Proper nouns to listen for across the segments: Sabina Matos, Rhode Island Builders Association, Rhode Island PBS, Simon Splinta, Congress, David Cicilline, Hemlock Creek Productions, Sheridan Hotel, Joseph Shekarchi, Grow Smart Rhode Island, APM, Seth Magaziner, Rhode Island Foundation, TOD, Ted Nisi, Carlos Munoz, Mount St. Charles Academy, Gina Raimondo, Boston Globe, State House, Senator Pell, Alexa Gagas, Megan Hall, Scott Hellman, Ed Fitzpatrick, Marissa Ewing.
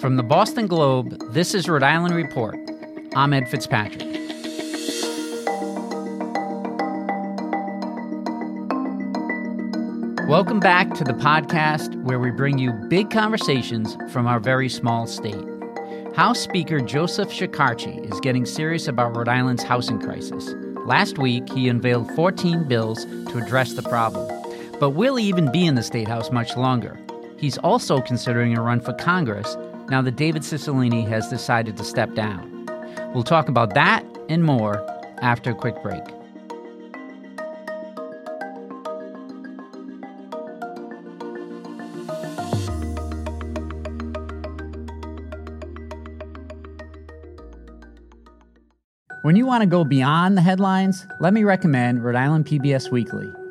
From the Boston Globe, this is Rhode Island Report. I'm Ed Fitzpatrick. Welcome back to the podcast where we bring you big conversations from our very small state. House Speaker Joseph Shekarchi is getting serious about Rhode Island's housing crisis. Last week, he unveiled 14 bills to address the problem. But will he even be in the State House much longer? He's also considering a run for Congress now that David Cicilline has decided to step down. We'll talk about that and more after a quick break. When you want to go beyond the headlines, let me recommend Rhode Island PBS Weekly.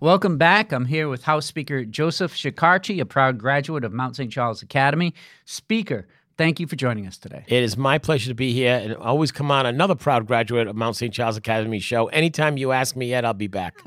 Welcome back. I'm here with House Speaker Joseph Shekarchi, a proud graduate of Mount St. Charles Academy. Speaker, thank you for joining us today. It is my pleasure to be here and always come on another proud graduate of Mount St. Charles Academy show. Anytime you ask me, Ed, I'll be back.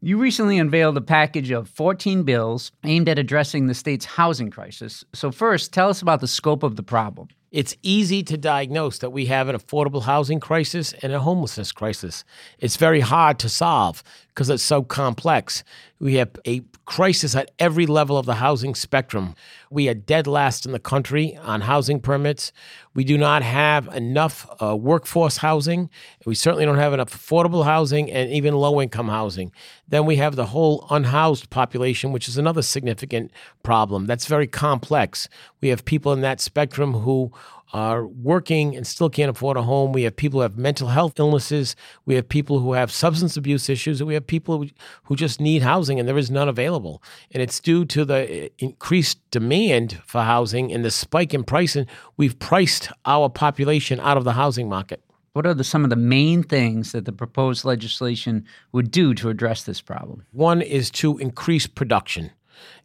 You recently unveiled a package of 14 bills aimed at addressing the state's housing crisis. So first, tell us about the scope of the problem. It's easy to diagnose that we have an affordable housing crisis and a homelessness crisis. It's very hard to solve because it's so complex. We have a crisis at every level of the housing spectrum. We are dead last in the country on housing permits. We do not have enough workforce housing. We certainly don't have enough affordable housing and even low-income housing. Then we have the whole unhoused population, which is another significant problem. That's very complex. We have people in that spectrum who are working and still can't afford a home. We have people who have mental health illnesses. We have people who have substance abuse issues. And we have people who just need housing, and there is none available. And it's due to the increased demand for housing and the spike in pricing. We've priced our population out of the housing market. What are some of the main things that the proposed legislation would do to address this problem? One is to increase production.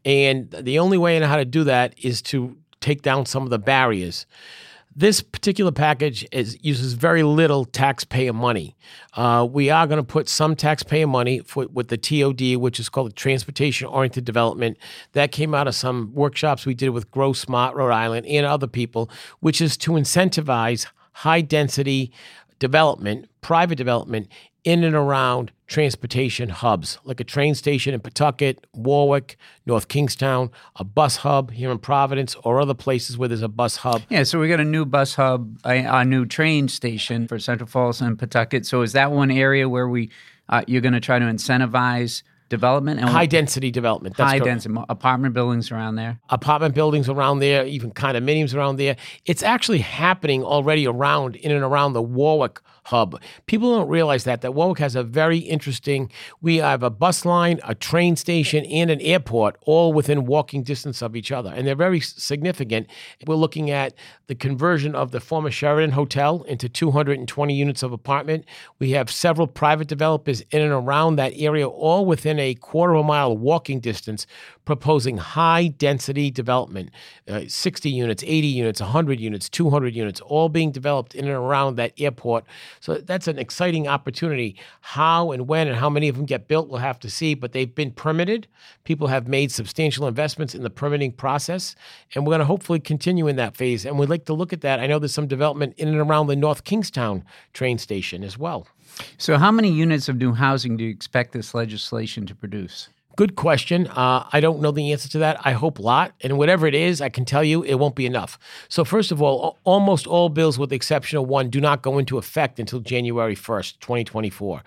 And the only way in how to do that is to take down some of the barriers. This particular package uses very little taxpayer money. We are going to put some taxpayer money with the TOD, which is called the Transportation Oriented Development. That came out of some workshops we did with Grow Smart Rhode Island and other people, which is to incentivize high-density development, private development, in and around transportation hubs, like a train station in Pawtucket, Warwick, North Kingstown, a bus hub here in Providence, or other places where there's a bus hub. Yeah, so we got a new bus hub, a new train station for Central Falls and Pawtucket. So is that one area where you're going to try to incentivize development? And high-density development. That's high-density. Apartment buildings around there. Apartment buildings around there, even condominiums around there. It's actually happening already in and around the Warwick hub. People don't realize that Warwick has a very interesting, we have a bus line, a train station, and an airport all within walking distance of each other. And they're very significant. We're looking at the conversion of the former Sheridan Hotel into 220 units of apartment. We have several private developers in and around that area, all within a quarter of a mile walking distance, proposing high-density development, 60 units, 80 units, 100 units, 200 units, all being developed in and around that airport. So that's an exciting opportunity. How and when and how many of them get built, we'll have to see, but they've been permitted. People have made substantial investments in the permitting process, and we're going to hopefully continue in that phase. And we'd like to look at that. I know there's some development in and around the North Kingstown train station as well. So how many units of new housing do you expect this legislation to produce? Good question. I don't know the answer to that. I hope a lot. And whatever it is, I can tell you it won't be enough. So first of all, almost all bills with the exception of one do not go into effect until January 1st, 2024.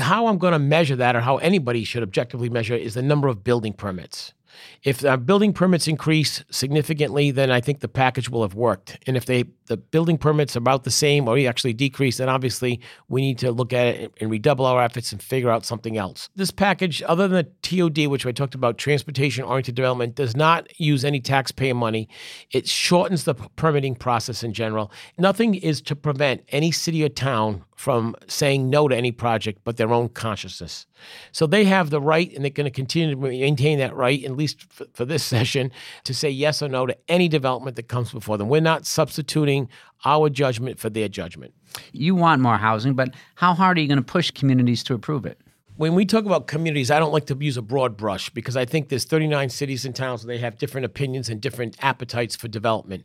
How I'm going to measure that or how anybody should objectively measure it is the number of building permits. If our building permits increase significantly, then I think the package will have worked. And if the building permits are about the same or actually decrease, then obviously we need to look at it and redouble our efforts and figure out something else. This package, other than the TOD, which I talked about, transportation-oriented development, does not use any taxpayer money. It shortens the permitting process in general. Nothing is to prevent any city or town from saying no to any project but their own consciousness. So they have the right, and they're going to continue to maintain that right, at least for this session, to say yes or no to any development that comes before them. We're not substituting our judgment for their judgment. You want more housing, but how hard are you going to push communities to approve it? When we talk about communities, I don't like to use a broad brush because I think there's 39 cities and towns and they have different opinions and different appetites for development.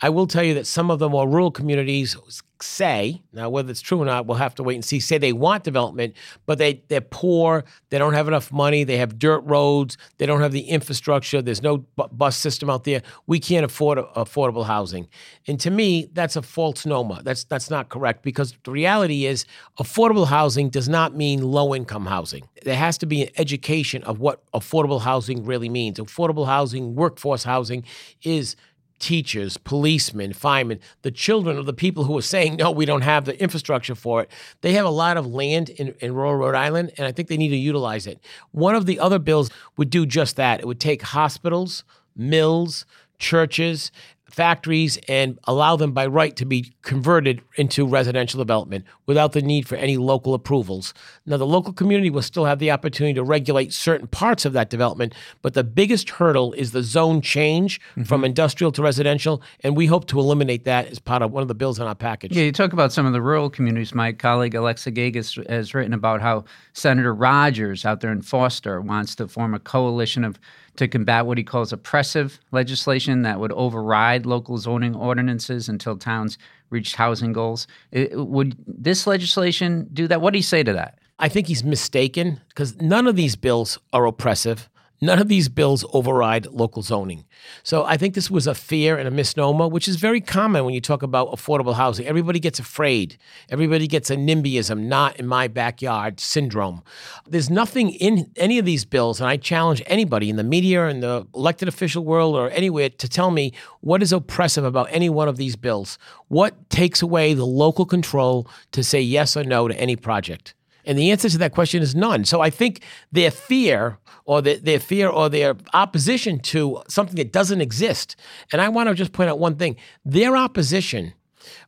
I will tell you that some of the more rural communities say, now whether it's true or not, we'll have to wait and see, say they want development, but they're poor, they don't have enough money, they have dirt roads, they don't have the infrastructure, there's no bus system out there. We can't afford affordable housing. And to me, that's a false notion. That's not correct because the reality is affordable housing does not mean low-income housing. There has to be an education of what affordable housing really means. Affordable housing, workforce housing is teachers, policemen, firemen, the children of the people who are saying, no, we don't have the infrastructure for it. They have a lot of land in rural Rhode Island, and I think they need to utilize it. One of the other bills would do just that. It would take hospitals, mills, churches, factories, and allow them by right to be converted into residential development without the need for any local approvals. Now, the local community will still have the opportunity to regulate certain parts of that development, but the biggest hurdle is the zone change from industrial to residential, and we hope to eliminate that as part of one of the bills in our package. Yeah, you talk about some of the rural communities. My colleague Alexa Gagas has written about how Senator Rogers out there in Foster wants to form a coalition to combat what he calls oppressive legislation that would override local zoning ordinances until towns reached housing goals. Would this legislation do that? What do you say to that? I think he's mistaken because none of these bills are oppressive. None of these bills override local zoning. So I think this was a fear and a misnomer, which is very common when you talk about affordable housing. Everybody gets afraid. Everybody gets a NIMBYism, not in my backyard syndrome. There's nothing in any of these bills, and I challenge anybody in the media and the elected official world or anywhere to tell me what is oppressive about any one of these bills. What takes away the local control to say yes or no to any project? And the answer to that question is none. So I think their fear or their opposition to something that doesn't exist. And I want to just point out one thing. Their opposition,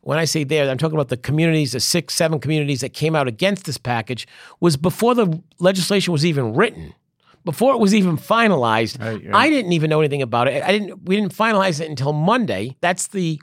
when I say there, I'm talking about the communities, the 6, 7 communities that came out against this package, was before the legislation was even written. Before it was even finalized, right. I didn't even know anything about it. We didn't finalize it until Monday. That's the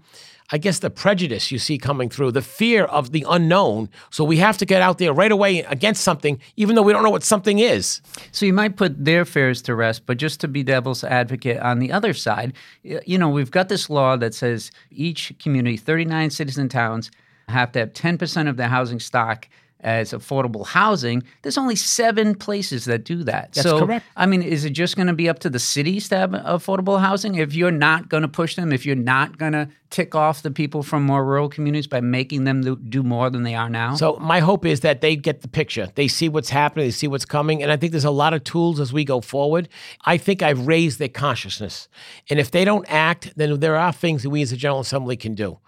prejudice you see coming through, the fear of the unknown. So we have to get out there right away against something, even though we don't know what something is. So you might put their fears to rest, but just to be devil's advocate on the other side, you know, we've got this law that says each community, 39 cities and towns, have to have 10% of their housing stock as affordable housing. There's only 7 places that do that. That's correct. I mean, is it just going to be up to the cities to have affordable housing? If you're not going to push them, if you're not going to tick off the people from more rural communities by making them do more than they are now? So my hope is that they get the picture. They see what's happening. They see what's coming. And I think there's a lot of tools as we go forward. I think I've raised their consciousness. And if they don't act, then there are things that we as a General Assembly can do.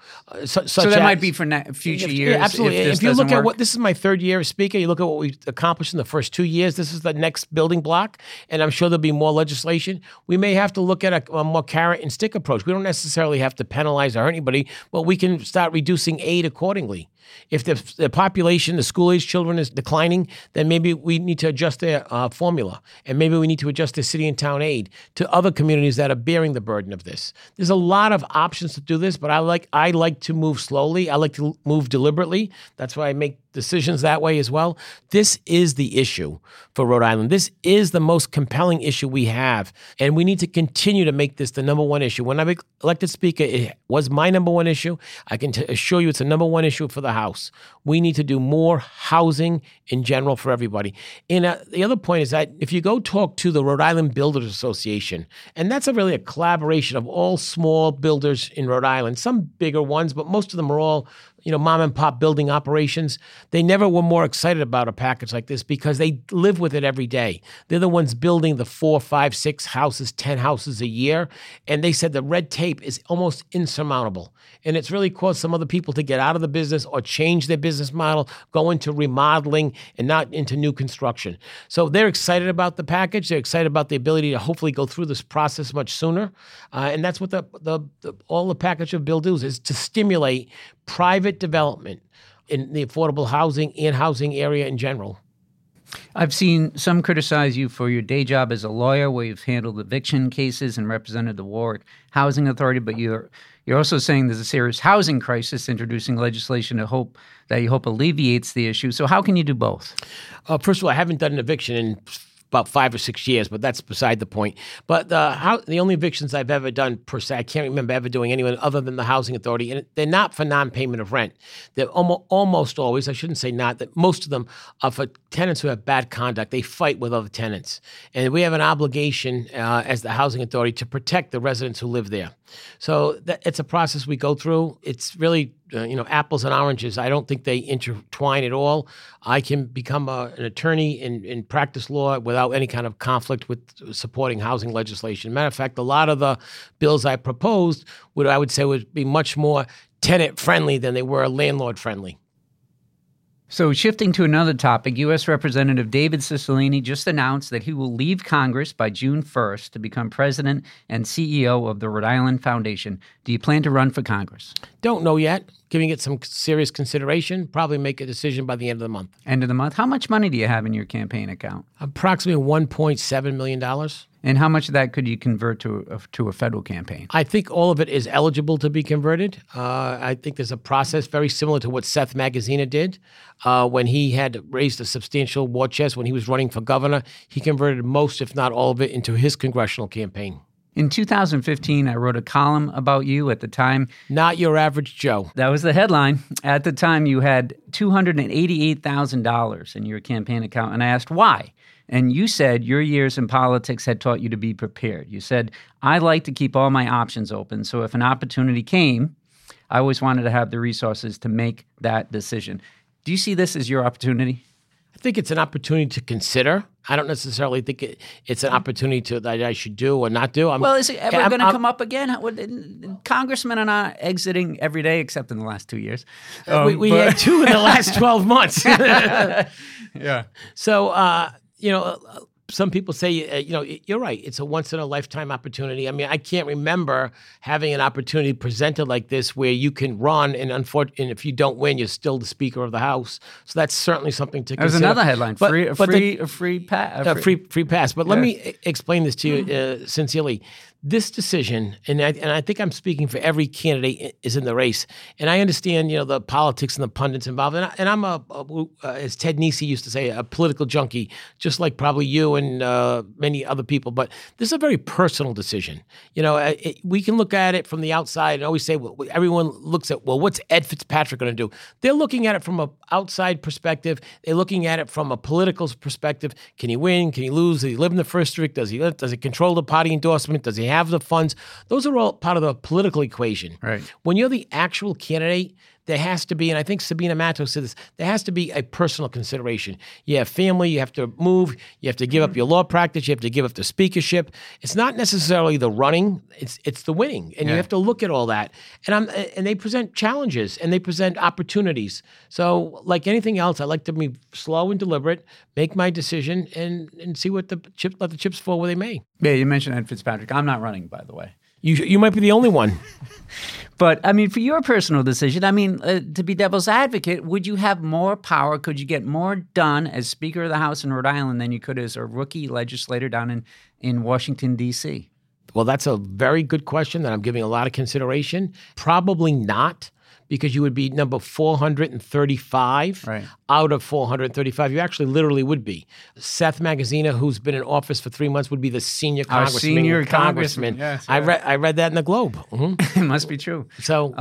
So that might be for future years. Yeah, absolutely. If you look at what, this is my third year as speaker, you look at what we've accomplished in the first 2 years, this is the next building block, and I'm sure there'll be more legislation. We may have to look at a more carrot and stick approach. We don't necessarily have to penalize or hurt anybody, but we can start reducing aid accordingly. If the population, the school-age children is declining, then maybe we need to adjust their formula, and maybe we need to adjust their city and town aid to other communities that are bearing the burden of this. There's a lot of options to do this, but I like to move slowly. I like to move deliberately. That's why I make decisions that way as well. This is the issue for Rhode Island. This is the most compelling issue we have, and we need to continue to make this the number one issue. When I was elected speaker, it was my number one issue. I can assure you it's the number one issue for the house. We need to do more housing in general for everybody. And the other point is that if you go talk to the Rhode Island Builders Association, and that's really a collaboration of all small builders in Rhode Island, some bigger ones, but most of them are all, you know, mom and pop building operations. They never were more excited about a package like this because they live with it every day. They're the ones building the 4, 5, 6 houses, 10 houses a year. And they said the red tape is almost insurmountable. And it's really caused some other people to get out of the business or change their business model, go into remodeling and not into new construction. So they're excited about the package. They're excited about the ability to hopefully go through this process much sooner. And that's what all the package of bill does, is to stimulate private development in the affordable housing and housing area in general. I've seen some criticize you for your day job as a lawyer, where you've handled eviction cases and represented the Warwick Housing Authority, but you're also saying there's a serious housing crisis, introducing legislation that you hope alleviates the issue. So how can you do both? First of all, I haven't done an eviction in about 5 or 6 years, but that's beside the point. But the only evictions I've ever done, per se, I can't remember ever doing anyone other than the Housing Authority, and they're not for non-payment of rent. They're almost always, I shouldn't say not, that most of them are for tenants who have bad conduct. They fight with other tenants. And we have an obligation as the Housing Authority to protect the residents who live there. So it's a process we go through. It's really apples and oranges. I don't think they intertwine at all. I can become an attorney and practice law without any kind of conflict with supporting housing legislation. Matter of fact, a lot of the bills I proposed would be much more tenant-friendly than they were landlord-friendly. So shifting to another topic, U.S. Representative David Cicilline just announced that he will leave Congress by June 1st to become president and CEO of the Rhode Island Foundation. Do you plan to run for Congress? Don't know yet. Giving it some serious consideration, probably make a decision by the end of the month. End of the month. How much money do you have in your campaign account? Approximately $1.7 million. And how much of that could you convert to a federal campaign? I think all of it is eligible to be converted. I think there's a process very similar to what Seth Magaziner did when he had raised a substantial war chest when he was running for governor. He converted most, if not all of it, into his congressional campaign. In 2015, I wrote a column about you at the time. Not Your Average Joe. That was the headline. At the time, you had $288,000 in your campaign account, and I asked why. And you said your years in politics had taught you to be prepared. You said, I like to keep all my options open, so if an opportunity came, I always wanted to have the resources to make that decision. Do you see this as your opportunity? I think it's an opportunity to consider. I don't necessarily think it's an opportunity that I should do or not do. Is it ever going to come up again? Congressmen are not exiting every day except in the last 2 years. We had 2 in the last 12 months. Yeah. So, some people say, you're right. It's a once-in-a-lifetime opportunity. I mean, I can't remember having an opportunity presented like this where you can run, and if you don't win, you're still the Speaker of the House. So that's certainly something to consider. There's another headline, free pass. But let me explain this to you sincerely. This decision, and I think I'm speaking for every candidate is in the race, and I understand, the politics and the pundits involved, and I'm as Ted Nisi used to say, a political junkie, just like probably you and many other people, but this is a very personal decision. We can look at it from the outside and always say, well, everyone looks at, well, what's Ed Fitzpatrick going to do? They're looking at it from an outside perspective. They're looking at it from a political perspective. Can he win? Can he lose? Does he live in the first district? Does he control the party endorsement? Does he have the funds? Those are all part of the political equation. Right. When you're the actual candidate, there has to be, and I think Sabina Matos said this, there has to be a personal consideration. You have family, you have to move, you have to give up your law practice, you have to give up the speakership. It's not necessarily the running, it's the winning. And you have to look at all that. And they present challenges and they present opportunities. So like anything else, I like to be slow and deliberate, make my decision and see what let the chips fall where they may. Yeah, you mentioned Ed Fitzpatrick. I'm not running, by the way. You might be the only one. But, for your personal decision, to be devil's advocate, would you have more power? Could you get more done as Speaker of the House in Rhode Island than you could as a rookie legislator down in Washington, D.C.? Well, that's a very good question that I'm giving a lot of consideration. Probably not. because you would be number 435 out of 435. You actually literally would be. Seth Magaziner, who's been in office for 3 months, would be the senior congressman. Yes, I read that in the Globe. Mm-hmm. It must be true. So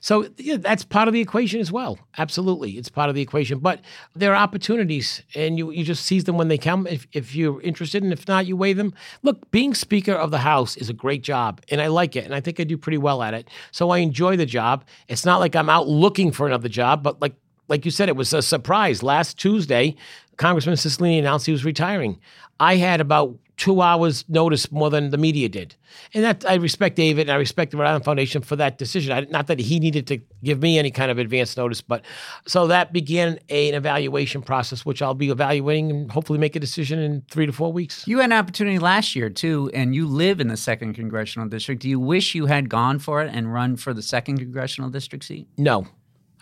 so yeah, that's part of the equation as well. Absolutely. It's part of the equation. But there are opportunities, and you just seize them when they come if you're interested, and if not, you weigh them. Look, being Speaker of the House is a great job, and I like it, and I think I do pretty well at it. So I enjoy the job. It's not like I'm out looking for another job, but like you said, it was a surprise. Last Tuesday, Congressman Cicilline announced he was retiring. I had about 2 hours notice more than the media did. And that I respect David, and I respect the Rhode Island Foundation for that decision. Not that he needed to give me any kind of advance notice, but so that began an evaluation process, which I'll be evaluating and hopefully make a decision in 3 to 4 weeks. You had an opportunity last year, too, and you live in the 2nd Congressional District. Do you wish you had gone for it and run for the 2nd Congressional District seat? No.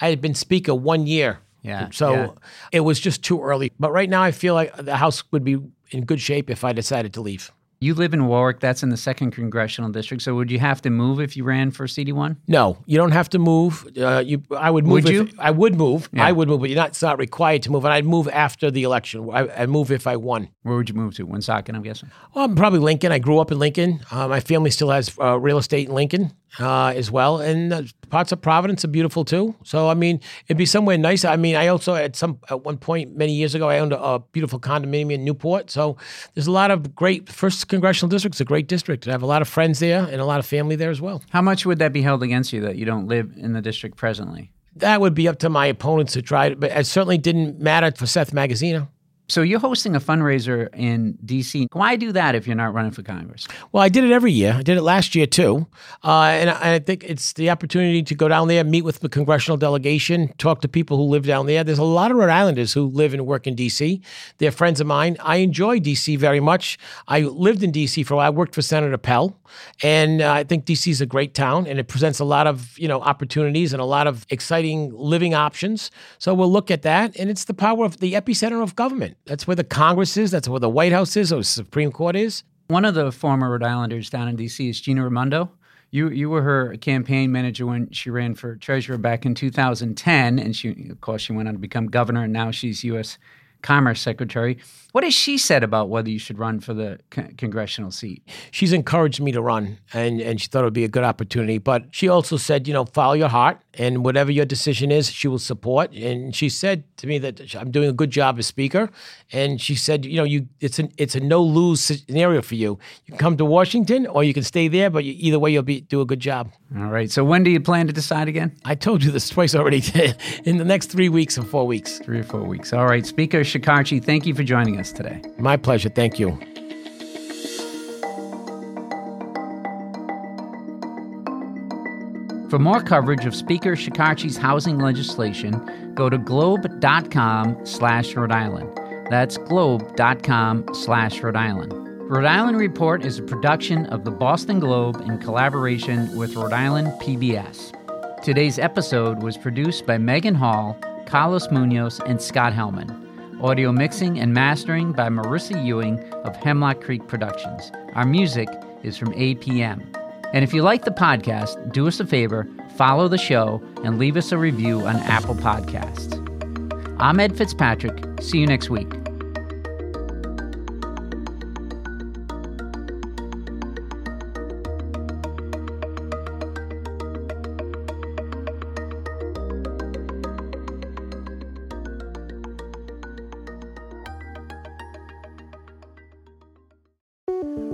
I had been Speaker 1 year. It was just too early. But right now I feel like the House would be in good shape if I decided to leave. You live in Warwick. That's in the 2nd Congressional District. So would you have to move if you ran for CD1? No, you don't have to move. I would move. Would you? I would move. Yeah. I would move, but it's not required to move. And I'd move after the election. I'd move if I won. Where would you move to? Woonsocket, I'm guessing? Well, probably Lincoln. I grew up in Lincoln. My family still has real estate in Lincoln as well. And parts of Providence are beautiful too. So, it'd be somewhere nice. I also at one point many years ago, I owned a beautiful condominium in Newport. So there's a lot of great first Congressional District's a great district. I have a lot of friends there and a lot of family there as well. How much would that be held against you that you don't live in the district presently? That would be up to my opponents to try, but it certainly didn't matter for Seth Magaziner. So you're hosting a fundraiser in D.C. Why do that if you're not running for Congress? Well, I did it every year. I did it last year, too. And I think it's the opportunity to go down there, meet with the congressional delegation, talk to people who live down there. There's a lot of Rhode Islanders who live and work in D.C. They're friends of mine. I enjoy D.C. very much. I lived in D.C. for a while. I worked for Senator Pell. And I think D.C. is a great town, and it presents a lot of opportunities and a lot of exciting living options. So we'll look at that. And it's the power of the epicenter of government. That's where the Congress is. That's where the White House is or the Supreme Court is. One of the former Rhode Islanders down in D.C. is Gina Raimondo. You were her campaign manager when she ran for treasurer back in 2010. And she went on to become governor, and now she's U.S. Commerce Secretary. What has she said about whether you should run for the congressional seat? She's encouraged me to run, and she thought it would be a good opportunity. But she also said, follow your heart, and whatever your decision is, she will support. And she said to me that I'm doing a good job as Speaker. And she said, it's a no-lose scenario for you. You can come to Washington, or you can stay there, but either way, you'll do a good job. All right. So when do you plan to decide again? I told you this twice already. In the next 3 weeks or 4 weeks. 3 or 4 weeks. All right. Speaker Shekarchi, thank you for joining us today. My pleasure. Thank you. For more coverage of Speaker Shekarchi's housing legislation, go to globe.com/Rhode Island. That's globe.com/Rhode Island. Rhode Island Report is a production of the Boston Globe in collaboration with Rhode Island PBS. Today's episode was produced by Megan Hall, Carlos Munoz, and Scott Hellman. Audio mixing and mastering by Marissa Ewing of Hemlock Creek Productions. Our music is from APM. And if you like the podcast, do us a favor, follow the show, and leave us a review on Apple Podcasts. I'm Ed Fitzpatrick. See you next week.